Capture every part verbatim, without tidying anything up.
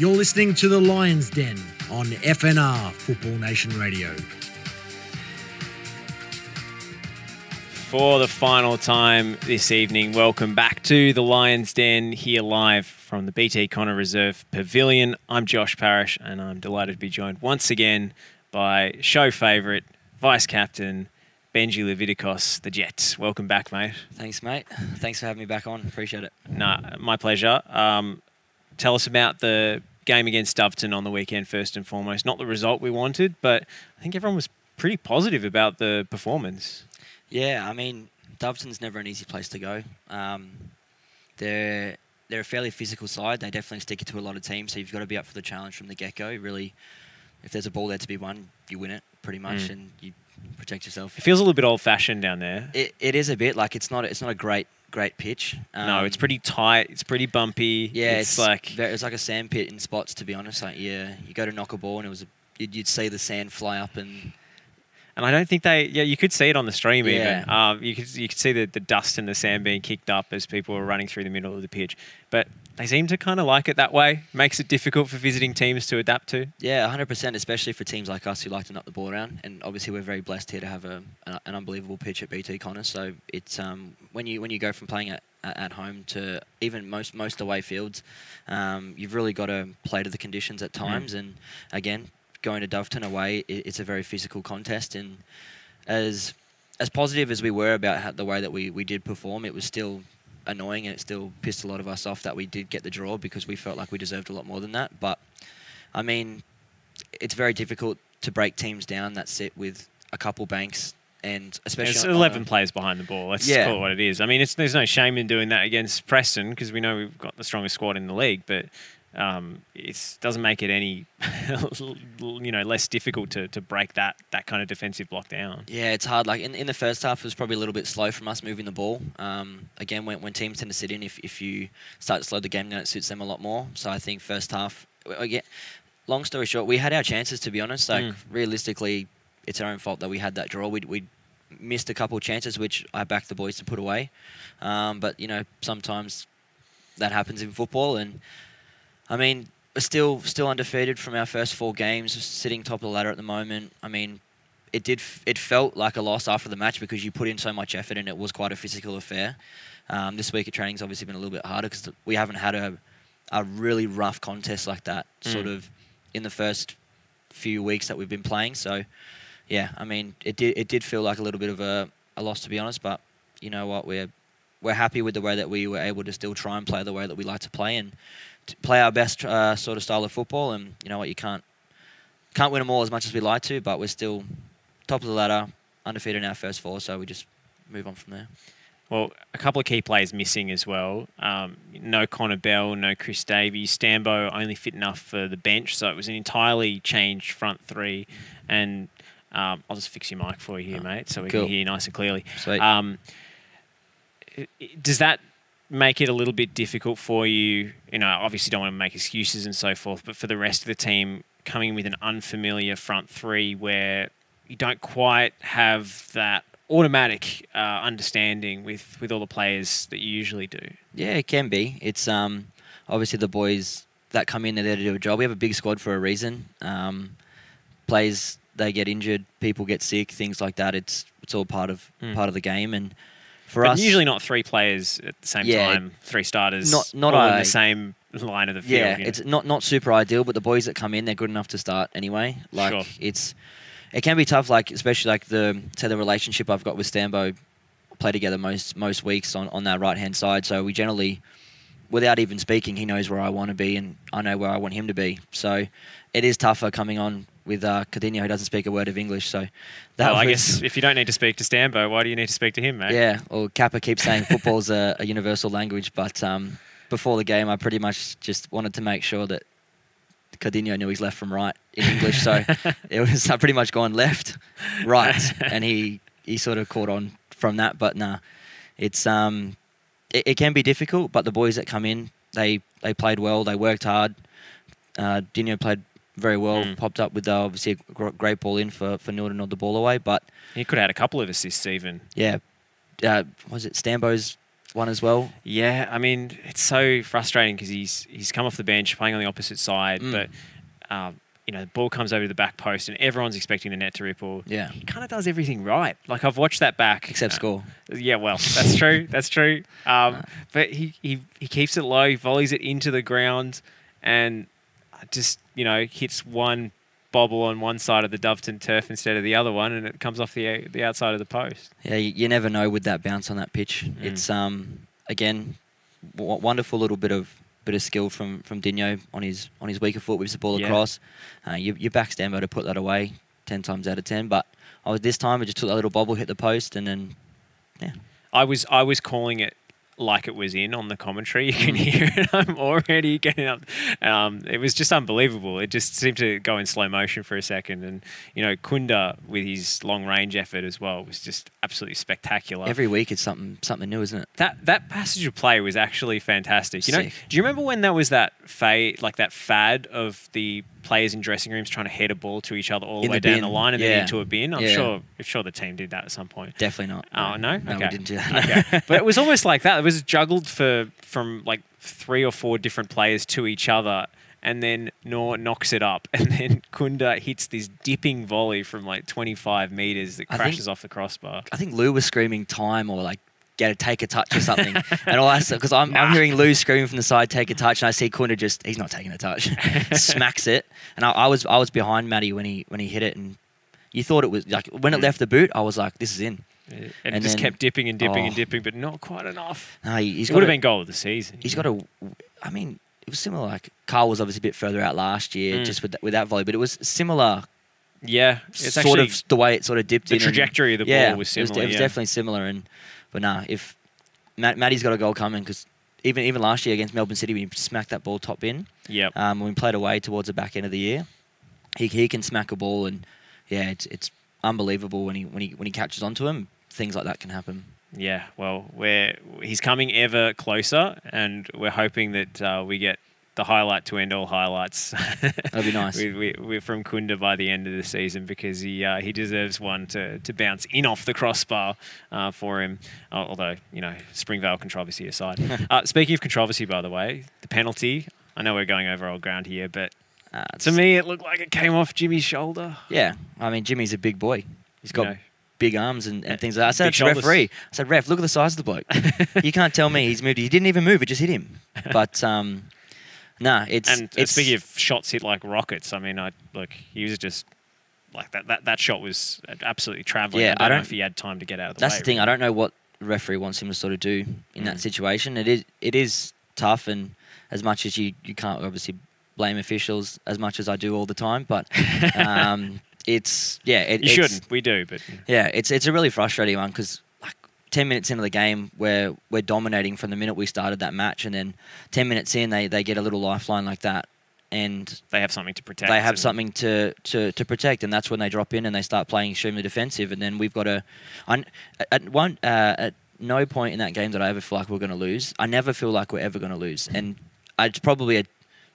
You're listening to The Lion's Den on F N R Football Nation Radio. For the final time this evening, welcome back to The Lion's Den here live from the B T Connor Reserve Pavilion. I'm Josh Parrish and I'm delighted to be joined once again by show favourite, vice-captain, Benji Levitikos, the Jets. Welcome back, mate. Thanks, mate. Thanks for having me back on. Appreciate it. Nah, my pleasure. Um, tell us about the game against Doveton on the weekend, first and foremost. Not the result we wanted, but I think everyone was pretty positive about the performance. Yeah, I mean, Doveton's never an easy place to go. Um, they're they're a fairly physical side. They definitely stick it to a lot of teams, so you've got to be up for the challenge from the get-go. Really, if there's a ball there to be won, you win it pretty much, mm. and you protect yourself. It feels a little bit old-fashioned down there. It it is a bit. Like, it's not it's not a great... great pitch. Um, no, it's pretty tight. It's pretty bumpy. Yeah, it's, it's like it's like a sand pit in spots. To be honest, like yeah, you go to knock a ball and it was a, you'd, you'd see the sand fly up and and I don't think they yeah you could see it on the stream yeah. even. Um, you could you could see the, the dust and the sand being kicked up as people were running through the middle of the pitch. But they seem to kind of like it that way. Makes it difficult for visiting teams to adapt to. Yeah, one hundred percent, especially for teams like us who like to knock the ball around. And obviously we're very blessed here to have a, a, an unbelievable pitch at B T Connor. So it's um, when you when you go from playing at, at home to even most, most away fields, um, you've really got to play to the conditions at times. Mm. And again, going to Doveton away, it, it's a very physical contest. And as as positive as we were about how, the way that we, we did perform, it was still annoying, and it still pissed a lot of us off that we did get the draw, because we felt like we deserved a lot more than that. But I mean, it's very difficult to break teams down that sit with a couple banks, and especially it's eleven players behind the ball. Let's yeah. call it what it is. I mean, it's, there's no shame in doing that against Preston, because we know we've got the strongest squad in the league, but um, it doesn't make it any you know less difficult to, to break that that kind of defensive block down. Yeah, it's hard. Like in, in the first half, it was probably a little bit slow from us moving the ball. Um, again, when, when teams tend to sit in, if, if you start to slow the game down, it suits them a lot more. So I think first half, again, long story short, we had our chances, to be honest. Like mm. realistically, it's our own fault that we had that draw. We we missed a couple of chances, which I backed the boys to put away. Um, but you know sometimes that happens in football. And I mean, we're still still undefeated from our first four games, sitting top of the ladder at the moment. I mean, it did f- it felt like a loss after the match, because you put in so much effort and it was quite a physical affair. Um, this week at training's obviously been a little bit harder, because th- we haven't had a a really rough contest like that mm. sort of in the first few weeks that we've been playing. So, yeah, I mean, it did it did feel like a little bit of a, a loss, to be honest. But you know what, we're we're happy with the way that we were able to still try and play the way that we like to play and. play our best uh, sort of style of football. And you know what, you can't can't win them all as much as we like to, but we're still top of the ladder, undefeated in our first four, so we just move on from there. Well, a couple of key players missing as well. Um, no Connor Bell, no Chris Davies. Stambo only fit enough for the bench, so it was an entirely changed front three. And um, I'll just fix your mic for you here, oh, mate, so we cool. can hear you nice and clearly. Sweet. Um, does that make it a little bit difficult for you? You know, obviously don't want to make excuses and so forth, but for the rest of the team coming with an unfamiliar front three where you don't quite have that automatic uh, understanding with, with all the players that you usually do. Yeah, it can be. It's um, obviously the boys that come in, they're there to do a job. We have a big squad for a reason. Um, players, they get injured, people get sick, things like that. It's it's all part of mm. part of the game. And for but us, usually not three players at the same yeah, time, three starters, not, not all I, in the same line of the field. Yeah, you know? It's not, not super ideal, but the boys that come in, they're good enough to start anyway. Like sure. it's, it can be tough, like especially like the say the relationship I've got with Stambo, play together most most weeks on, on that right hand side. So we generally, without even speaking, he knows where I want to be and I know where I want him to be. So it is tougher coming on with uh, Codinho, who doesn't speak a word of English. So that well, I guess if you don't need to speak to Stambo, why do you need to speak to him, mate? Yeah, well, Kappa keeps saying football's a, a universal language, but um, before the game, I pretty much just wanted to make sure that Codinho knew he's left from right in English. So it was I pretty much gone left, right, and he, he sort of caught on from that. But nah, it's um, it, it can be difficult, but the boys that come in, they, they played well, they worked hard. Uh, Dinho played very well, mm. popped up with uh, obviously a great ball in for, for Nil to nod the ball away. But he could have had a couple of assists even. Yeah. Uh, was it Stambo's one as well. Yeah, I mean, it's so frustrating because he's he's come off the bench playing on the opposite side, mm. but um, you know, the ball comes over to the back post and everyone's expecting the net to ripple. Yeah, he kind of does everything right. Like, I've watched that back, except uh, score. Yeah, well, that's true. That's true. Um, right. But he, he he keeps it low, he volleys it into the ground, and just, you know, hits one bobble on one side of the Doveton turf instead of the other one, and it comes off the the outside of the post. Yeah, you, you never know with that bounce on that pitch. Mm. It's um again, w- wonderful little bit of bit of skill from from Dinho on his on his weaker foot, whips the ball yeah. across. Uh, you you back Stambo to put that away ten times out of ten, but I was this time I just took that little bobble, hit the post, and then yeah. I was I was calling it like it was in on the commentary. You can hear it. I'm already getting up. Um, it was just unbelievable. It just seemed to go in slow motion for a second. And, you know, Kunda with his long range effort as well was just absolutely spectacular. Every week it's something something new, isn't it? That that passage of play was actually fantastic. You know, Sick. Do you remember when there was that fa- like that fad of the players in dressing rooms trying to head a ball to each other all the way down the line and yeah. then into a bin? I'm yeah. sure I'm sure the team did that at some point. Definitely not. Oh, no? No, okay. We didn't do that. Okay. But it was almost like that. It was juggled for from like three or four different players to each other, and then Noor knocks it up, and then Kunda hits this dipping volley from like twenty-five metres that crashes think, off the crossbar. I think Lou was screaming time or like, get a take a touch or something. And all I because I'm, nah. I'm hearing Lou screaming from the side, take a touch, and I see Kunda just, he's not taking a touch. Smacks it. And I, I was I was behind Matty when he when he hit it, and you thought it was like when it left the boot, I was like, this is in. And, and it just then, kept dipping and dipping oh, and dipping, but not quite enough. No, he, he's it would have been goal of the season. He's know? got a, I mean, it was similar. Like Carl was obviously a bit further out last year, mm. just with that, with that volley, but it was similar. Yeah, it's sort actually, of the way it sort of dipped. The in trajectory and, of the yeah, ball was similar. It was, it was yeah. definitely similar, and but nah, if Matt, Matty's got a goal coming because even even last year against Melbourne City, we smacked that ball top in. Yeah, um, when we played away towards the back end of the year, he he can smack a ball, and yeah, it's it's unbelievable when he when he when he catches onto him. Things like that can happen. Yeah, well, we're, he's coming ever closer, and we're hoping that uh, we get the highlight to end all highlights. That'd be nice. we, we, we're from Kunda by the end of the season because he uh, he deserves one to, to bounce in off the crossbar uh, for him, uh, although, you know, Springvale controversy aside. uh, speaking of controversy, by the way, the penalty, I know we're going over old ground here, but uh, to me it looked like it came off Jimmy's shoulder. Yeah, I mean, Jimmy's a big boy. He's got... You know, big arms and, and things like that. I said big to the referee, I said, ref, look at the size of the bloke. You can't tell me he's moved. He didn't even move. It just hit him. But, um, nah, it's... And it's, speaking of shots hit like rockets, I mean, I like he was just... Like, that That, that shot was absolutely travelling. Yeah, I don't, I don't know if he had time to get out of the that's way. That's the thing. Really. I don't know what the referee wants him to sort of do in mm. that situation. It is it is tough, and as much as you, you can't obviously blame officials as much as I do all the time, but... Um, It's yeah. It, you it's, shouldn't. We do, but yeah, it's it's a really frustrating one because like ten minutes into the game, we're we're dominating from the minute we started that match, and then ten minutes in, they, they get a little lifeline like that, and they have something to protect. They have something to, to, to protect, and that's when they drop in and they start playing extremely defensive, and then we've got a I, at one uh, at no point in that game did I ever feel like we're going to lose. I never feel like we're ever going to lose, and it's probably a,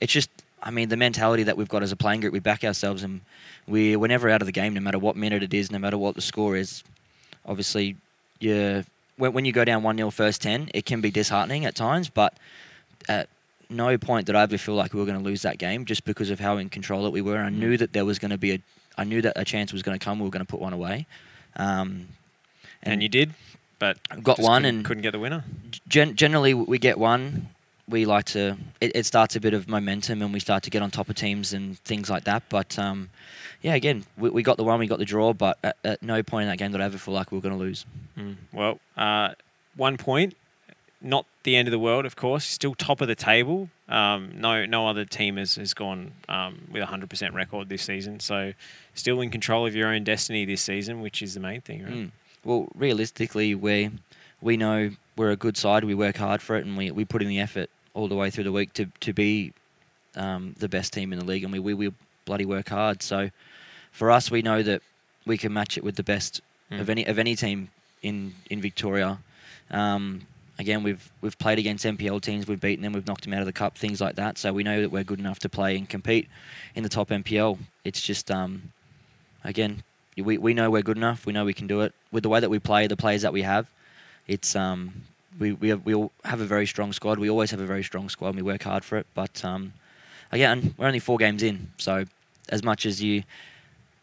it's just. I mean, the mentality that we've got as a playing group, we back ourselves and we, we're never out of the game, no matter what minute it is, no matter what the score is. Obviously, you, when, when you go down one nil first ten, it can be disheartening at times, but at no point did I ever feel like we were going to lose that game just because of how in control it we were. I knew that there was going to be a... I knew that a chance was going to come, we were going to put one away. Um, and, and you did, but... Got one couldn't, and... Couldn't get the winner. Gen- generally, we get one... We like to, it, it starts a bit of momentum and we start to get on top of teams and things like that. But, um, yeah, again, we, we got the one, we got the draw, but at, at no point in that game did I ever feel like we were going to lose. Mm. Well, uh, one point, not the end of the world, of course, still top of the table. Um, no no other team has, has gone um, with a one hundred percent record this season. So still in control of your own destiny this season, which is the main thing, right? Mm. Well, realistically, we we know we're a good side, we work hard for it, and we, we put in the effort all the way through the week to to be um, the best team in the league, and we, we we bloody work hard. So for us, we know that we can match it with the best mm. of any of any team in in Victoria. Um, again, we've we've played against N P L teams, we've beaten them, we've knocked them out of the cup, things like that. So we know that we're good enough to play and compete in the top N P L. It's just um, again, we we know we're good enough. We know we can do it with the way that we play, the players that we have. It's um. we we have, we all have a very strong squad. We always have a very strong squad, and we work hard for it. But um, again, we're only four games in, so as much as you,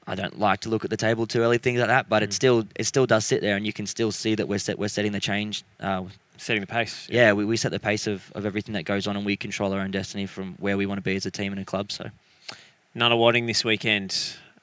I don't like to look at the table too early, things like that. But mm. it still it still does sit there, and you can still see that we're set, we're setting the change, uh, setting the pace. Yeah, yeah we, we set the pace of, of everything that goes on, and we control our own destiny from where we want to be as a team and a club. So, Nunawading this weekend.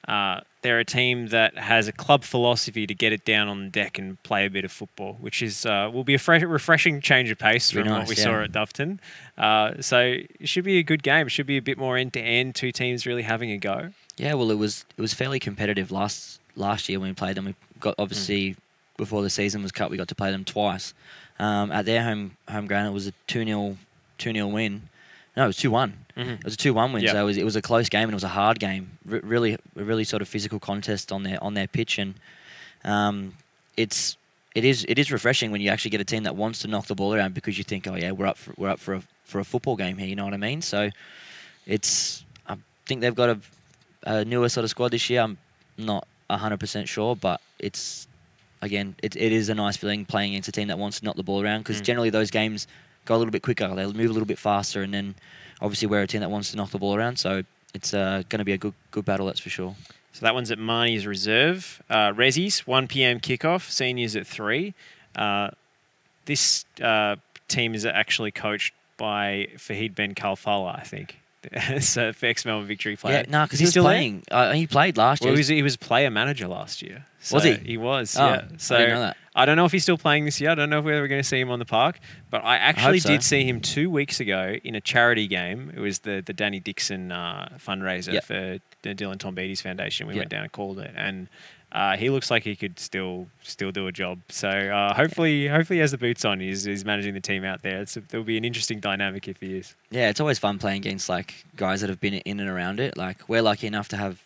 Uh, they're a team that has a club philosophy to get it down on the deck and play a bit of football, which is uh, will be a fresh, refreshing change of pace from nice, what we yeah. saw at Doveton. Uh, so it should be a good game. It should be a bit more end-to-end, two teams really having a go. Yeah, well, it was it was fairly competitive last last year when we played them. We got, obviously, mm. before the season was cut, we got to play them twice. Um, at their home home ground, it was a two-nil two-nil win. No, it was two-one. Mm-hmm. It was a two-one win, yep. so it was, it was a close game and it was a hard game. R- really, a really sort of physical contest on their on their pitch, and um, it's it is it is refreshing when you actually get a team that wants to knock the ball around because you think, oh yeah, we're up for, we're up for a for a football game here. You know what I mean? So it's I think they've got a, a newer sort of squad this year. I'm not one hundred percent sure, but it's again, it it is a nice feeling playing against a team that wants to knock the ball around because mm. generally those games go a little bit quicker. They'll move a little bit faster, and then obviously we're a team that wants to knock the ball around. So it's uh, going to be a good good battle, that's for sure. So that one's at Marnie's Reserve. Uh, Rezzies, one p.m. kickoff. Seniors at three. Uh, this uh, team is actually coached by Fahid Ben Khalfallah, I think. So for ex-Melbourne Victory player. Yeah, no, nah, because he was playing. Uh, he played last year. Well, he was, he was player manager last year. So was he? He was, oh, yeah. So I didn't know that. I don't know if he's still playing this year. I don't know if we're ever going to see him on the park. But I actually I so. did see him two weeks ago in a charity game. It was the, the Danny Dixon uh, fundraiser yep. for the Dylan Tom Beatty's foundation. We yep. went down and called it. And uh, he looks like he could still still do a job. So uh, hopefully yeah. hopefully he has the boots on. He's, he's managing the team out there. There'll be an interesting dynamic if he is. Yeah, it's always fun playing against like guys that have been in and around it. Like we're lucky enough to have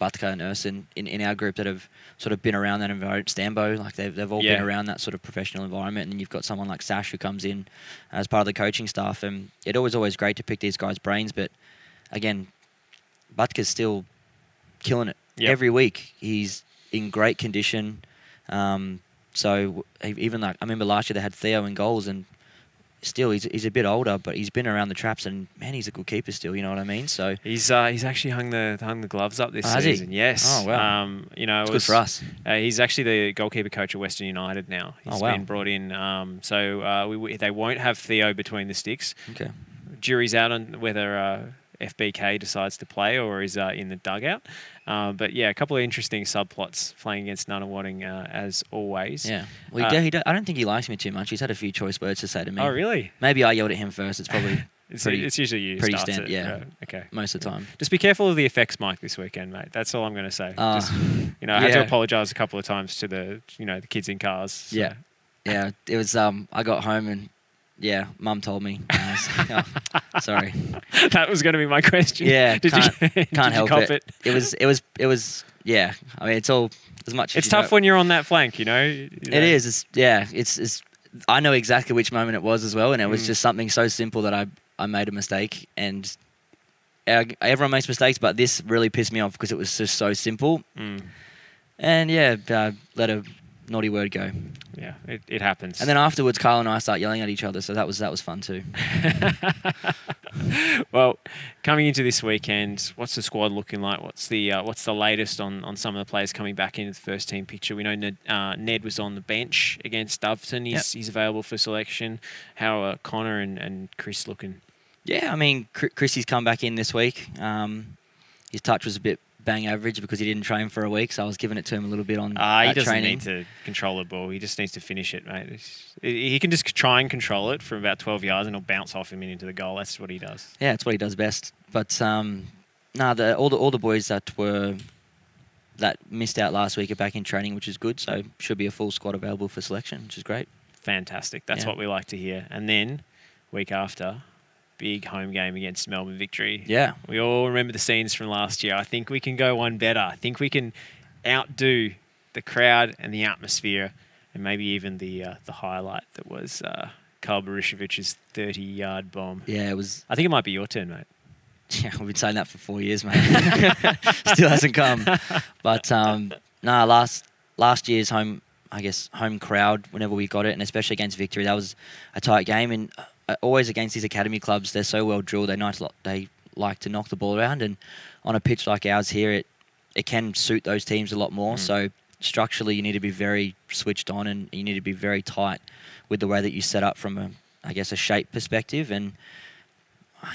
Batka and Ersin in, in our group that have sort of been around that environment. Stambo, like they've, they've all yeah. been around that sort of professional environment. And you've got someone like Sash who comes in as part of the coaching staff. And it always, always great to pick these guys' brains. But again, Batka's still killing it yep. every week. He's in great condition. Um, so even like, I remember last year they had Theo in goals and still, he's he's a bit older, but he's been around the traps, and man, he's a good keeper still. You know what I mean? So he's uh, he's actually hung the hung the gloves up this oh, season. Has he? Yes. Oh wow. Um, you know, it's it was, good for us. Uh, he's actually the goalkeeper coach at Western United now. He's oh, wow. been brought in. Um, so uh, we, we they won't have Theo between the sticks. Okay. Jury's out on whether Uh, F B K decides to play or is uh, in the dugout. Uh, but, yeah, a couple of interesting subplots playing against Nunawading uh, as always. Yeah. Well, he uh, do, he do, I don't think he likes me too much. He's had a few choice words to say to me. Oh, really? Maybe I yelled at him first. It's probably it's, pretty, it's usually you pretty standard. Yeah. yeah. Okay. Most of the time. Just be careful of the effects mic this weekend, mate. That's all I'm going to say. Uh, Just, you know, I yeah. had to apologise a couple of times to the, you know, the kids in cars. So. Yeah. Yeah. It was, um, I got home and yeah, Mum told me. Uh, so, oh, sorry, that was going to be my question. Yeah, did can't, you, can't did help you cop it. it. It was, it was, it was. Yeah, I mean, it's all as much. It's as tough know. when you're on that flank, you know. You know? It is. It's, yeah, it's, it's. I know exactly which moment it was as well, and it was mm. just something so simple that I, I made a mistake, and our, everyone makes mistakes, but this really pissed me off because it was just so simple, mm. and yeah, uh, let her. naughty word go. Yeah, it, it happens. And then afterwards, Kyle and I start yelling at each other, so that was that was fun too. Well, coming into this weekend, what's the squad looking like? What's the uh, what's the latest on, on some of the players coming back into the first team picture? We know Ned, uh, Ned was on the bench against Doveton. He's yep. he's available for selection. How are Connor and, and Chris looking? Yeah, I mean, Chrissy's come back in this week. Um, his touch was a bit bang average because he didn't train for a week, so I was giving it to him a little bit on training. Uh, he doesn't training. need to control the ball. He just needs to finish it, mate. He can just try and control it from about twelve yards and it'll bounce off him and into the goal. That's what he does. Yeah, that's what he does best. But um, no, nah, all the all the boys that were that missed out last week are back in training, which is good. So should be a full squad available for selection, which is great. Fantastic. That's yeah. what we like to hear. And then week after, big home game against Melbourne Victory. Yeah. We all remember the scenes from last year. I think we can go one better. I think we can outdo the crowd and the atmosphere and maybe even the uh, the highlight that was uh, Karl Barishovic's thirty-yard bomb. Yeah, it was... I think it might be your turn, mate. Yeah, we've been saying that for four years, mate. Still hasn't come. But, um, no, nah, last last year's home I guess, home crowd whenever we got it, and especially against Victory. That was a tight game, and always against these academy clubs, they're so well drilled. They nice lot. They like to knock the ball around, and on a pitch like ours here, it it can suit those teams a lot more. Mm. So structurally, you need to be very switched on, and you need to be very tight with the way that you set up from a, I guess, a shape perspective. And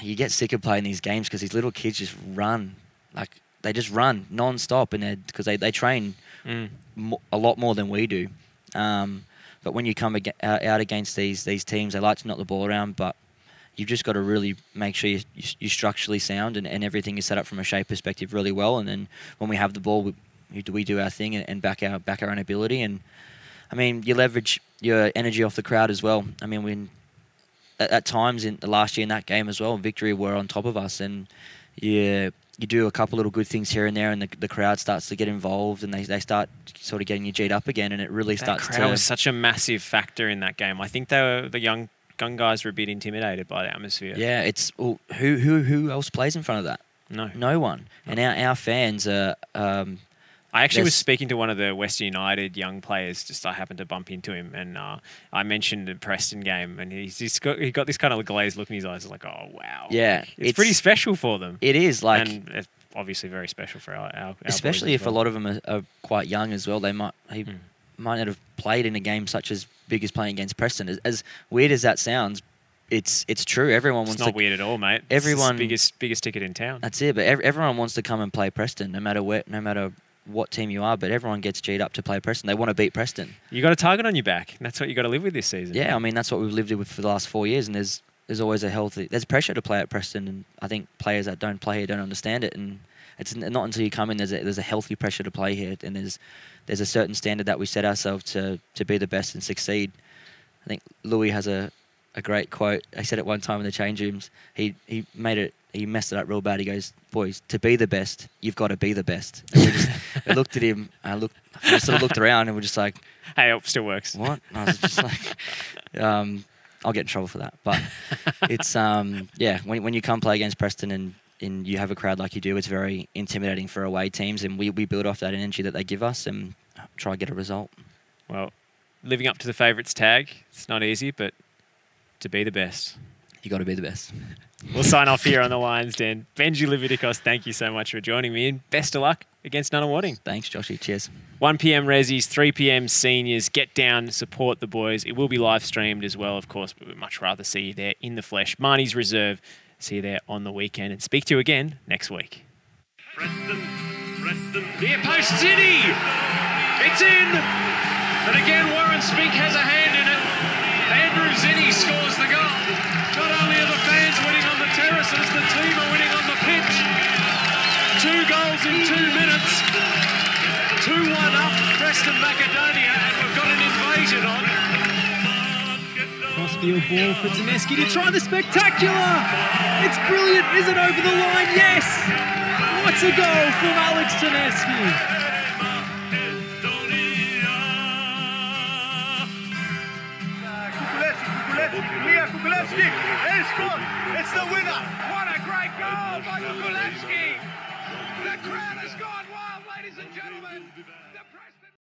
you get sick of playing these games because these little kids just run, like they just run non-stop, and because they they train mm. mo- a lot more than we do. Um, but when you come ag- out against these these teams, they like to knock the ball around, but you've just got to really make sure you, you, you're structurally sound and, and everything is set up from a shape perspective really well. And then when we have the ball, we, we do our thing and, and back our back our own ability. And I mean, you leverage your energy off the crowd as well. I mean, when at, at times in the last year in that game as well, Victory were on top of us, and yeah, you do a couple little good things here and there, and the, the crowd starts to get involved, and they, they start sort of getting you G'd up again, and it really that starts. The crowd to was such a massive factor in that game. I think they were the young. Gun guys were a bit intimidated by the atmosphere. Yeah, it's well, who who who else plays in front of that? No, no one. No. And our, our fans are. Um, I actually was speaking to one of the Western United young players. Just I happened to bump into him, and uh, I mentioned the Preston game, and he's, he's got he got this kind of glazed look in his eyes. It's like, oh wow, yeah, it's, it's pretty special for them. It is like, and it's obviously very special for our. our especially if well. a lot of them are, are quite young as well. They might. He, mm. might not have played in a game such as big as playing against Preston. As, as weird as that sounds, it's it's true. Everyone wants. It's not to, weird at all, mate. Everyone it's the biggest biggest ticket in town. That's it. But ev- everyone wants to come and play Preston, no matter where, no matter what team you are. But everyone gets G'd up to play Preston. They want to beat Preston. You got a target on your back. And that's what you got to live with this season. Yeah, I mean that's what we've lived with for the last four years. And there's there's always a healthy. There's pressure to play at Preston, and I think players that don't play here don't understand it. And it's not until you come in there's a, there's a healthy pressure to play here, and there's there's a certain standard that we set ourselves to to be the best and succeed. I think Louis has a, a great quote. I said it one time in the change rooms. He he made it. He messed it up real bad. He goes, "Boys, to be the best, you've got to be the best." And we just I looked at him. I looked. I just sort of looked around, and we're just like, "Hey, it still works." What? And I was just like, um, "I'll get in trouble for that." But it's um, yeah. When when you come play against Preston and and you have a crowd like you do, it's very intimidating for away teams, and we, we build off that energy that they give us and try to get a result. Well, living up to the favourites tag, it's not easy, but to be the best. You got to be the best. We'll sign off here on The Lion's Den. Benji Levitikos, thank you so much for joining me, and best of luck against Nunawading. Thanks, Joshy. Cheers. one p.m. Resis, three p.m. Seniors. Get down, support the boys. It will be live streamed as well, of course, but we'd much rather see you there in the flesh. Marnie's Reserve. See you there on the weekend, and speak to you again next week. Preston, Preston, near post Zinni. It's in. And again, Warren Speak has a hand in it. Andrew Zinni scores the goal. Not only are the fans winning on the terraces, the team are winning on the pitch. Two goals in two minutes. two one up, Preston Macedonia, and we've got an invasion on it. Field ball for Toneski to try the spectacular. It's brilliant. Is it over the line? Yes. What a goal from Alex Toneski. Gulewski has scored. It's the winner. What a great goal by Gulewski. The crowd has gone wild, ladies and gentlemen.